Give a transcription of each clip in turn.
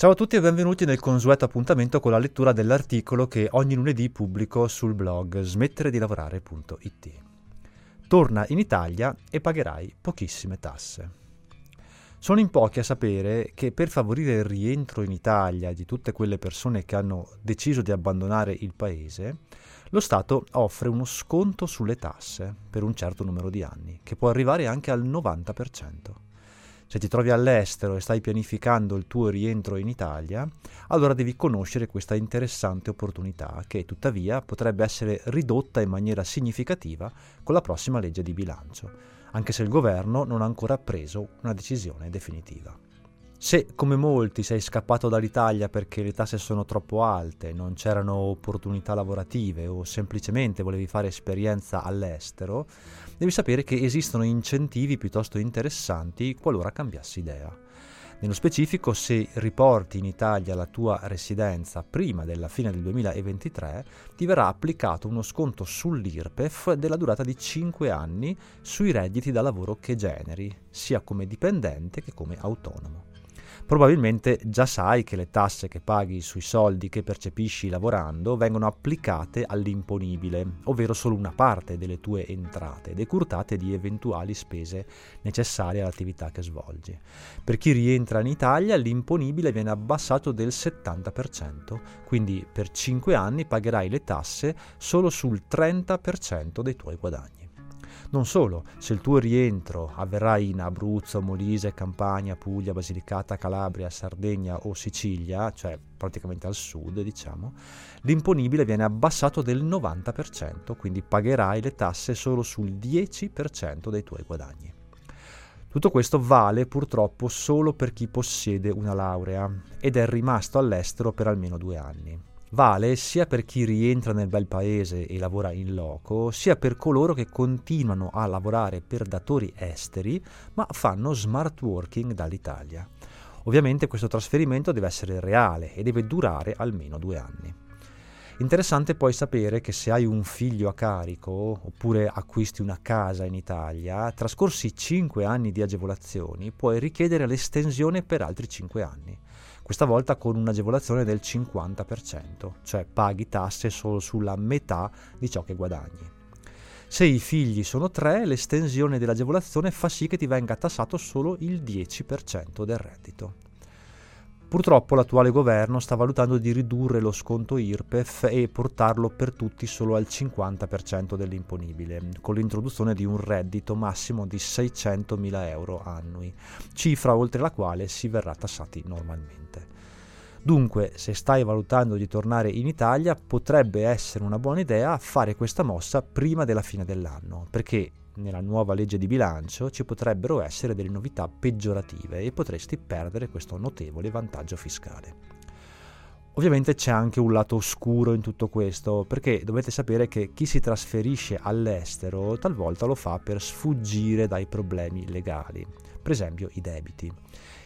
Ciao a tutti e benvenuti nel consueto appuntamento con la lettura dell'articolo che ogni lunedì pubblico sul blog smettere di lavorare.it. Torna in Italia e pagherai pochissime tasse. Sono in pochi a sapere che per favorire il rientro in Italia di tutte quelle persone che hanno deciso di abbandonare il paese, lo Stato offre uno sconto sulle tasse per un certo numero di anni, che può arrivare anche al 90%. Se ti trovi all'estero e stai pianificando il tuo rientro in Italia, allora devi conoscere questa interessante opportunità che tuttavia potrebbe essere ridotta in maniera significativa con la prossima legge di bilancio, anche se il governo non ha ancora preso una decisione definitiva. Se, come molti, sei scappato dall'Italia perché le tasse sono troppo alte, non c'erano opportunità lavorative o semplicemente volevi fare esperienza all'estero, devi sapere che esistono incentivi piuttosto interessanti qualora cambiassi idea. Nello specifico, se riporti in Italia la tua residenza prima della fine del 2023, ti verrà applicato uno sconto sull'IRPEF della durata di 5 anni sui redditi da lavoro che generi, sia come dipendente che come autonomo. Probabilmente già sai che le tasse che paghi sui soldi che percepisci lavorando vengono applicate all'imponibile, ovvero solo una parte delle tue entrate, decurtate di eventuali spese necessarie all'attività che svolgi. Per chi rientra in Italia l'imponibile viene abbassato del 70%, quindi per 5 anni pagherai le tasse solo sul 30% dei tuoi guadagni. Non solo, se il tuo rientro avverrà in Abruzzo, Molise, Campania, Puglia, Basilicata, Calabria, Sardegna o Sicilia, cioè praticamente al sud, l'imponibile viene abbassato del 90%, quindi pagherai le tasse solo sul 10% dei tuoi guadagni. Tutto questo vale purtroppo solo per chi possiede una laurea ed è rimasto all'estero per almeno 2 anni. Vale sia per chi rientra nel bel paese e lavora in loco, sia per coloro che continuano a lavorare per datori esteri ma fanno smart working dall'Italia. Ovviamente questo trasferimento deve essere reale e deve durare almeno 2 anni. Interessante poi sapere che se hai un figlio a carico oppure acquisti una casa in Italia, trascorsi 5 anni di agevolazioni puoi richiedere l'estensione per altri 5 anni. Questa volta con un'agevolazione del 50%, cioè paghi tasse solo sulla metà di ciò che guadagni. Se i figli sono 3, l'estensione dell'agevolazione fa sì che ti venga tassato solo il 10% del reddito. Purtroppo l'attuale governo sta valutando di ridurre lo sconto IRPEF e portarlo per tutti solo al 50% dell'imponibile, con l'introduzione di un reddito massimo di 600.000 euro annui, cifra oltre la quale si verrà tassati normalmente. Dunque, se stai valutando di tornare in Italia, potrebbe essere una buona idea fare questa mossa prima della fine dell'anno, perché nella nuova legge di bilancio ci potrebbero essere delle novità peggiorative e potresti perdere questo notevole vantaggio fiscale. Ovviamente c'è anche un lato oscuro in tutto questo, perché dovete sapere che chi si trasferisce all'estero talvolta lo fa per sfuggire dai problemi legali, per esempio i debiti.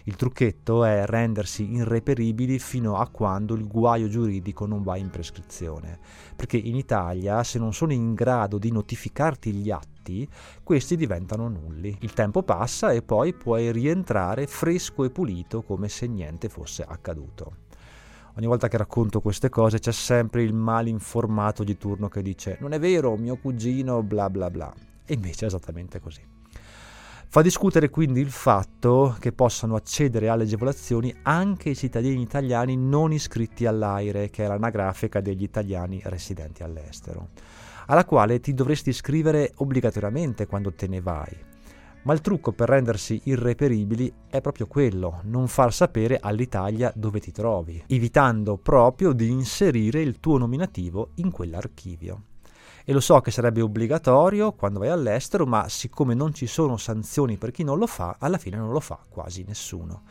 Il trucchetto è rendersi irreperibili fino a quando il guaio giuridico non va in prescrizione, perché in Italia se non sono in grado di notificarti gli atti, questi diventano nulli. Il tempo passa e poi puoi rientrare fresco e pulito come se niente fosse accaduto. Ogni volta che racconto queste cose c'è sempre il malinformato di turno che dice «Non è vero, mio cugino, bla bla bla». E invece è esattamente così. Fa discutere quindi il fatto che possano accedere alle agevolazioni anche i cittadini italiani non iscritti all'AIRE, che è l'anagrafica degli italiani residenti all'estero, alla quale ti dovresti iscrivere obbligatoriamente quando te ne vai. Ma il trucco per rendersi irreperibili è proprio quello, non far sapere all'Italia dove ti trovi, evitando proprio di inserire il tuo nominativo in quell'archivio. E lo so che sarebbe obbligatorio quando vai all'estero, ma siccome non ci sono sanzioni per chi non lo fa, alla fine non lo fa quasi nessuno.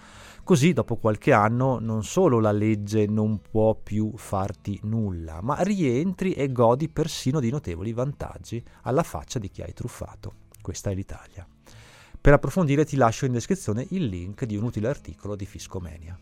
Così dopo qualche anno non solo la legge non può più farti nulla, ma rientri e godi persino di notevoli vantaggi alla faccia di chi hai truffato. Questa è l'Italia. Per approfondire ti lascio in descrizione il link di un utile articolo di Fiscomania.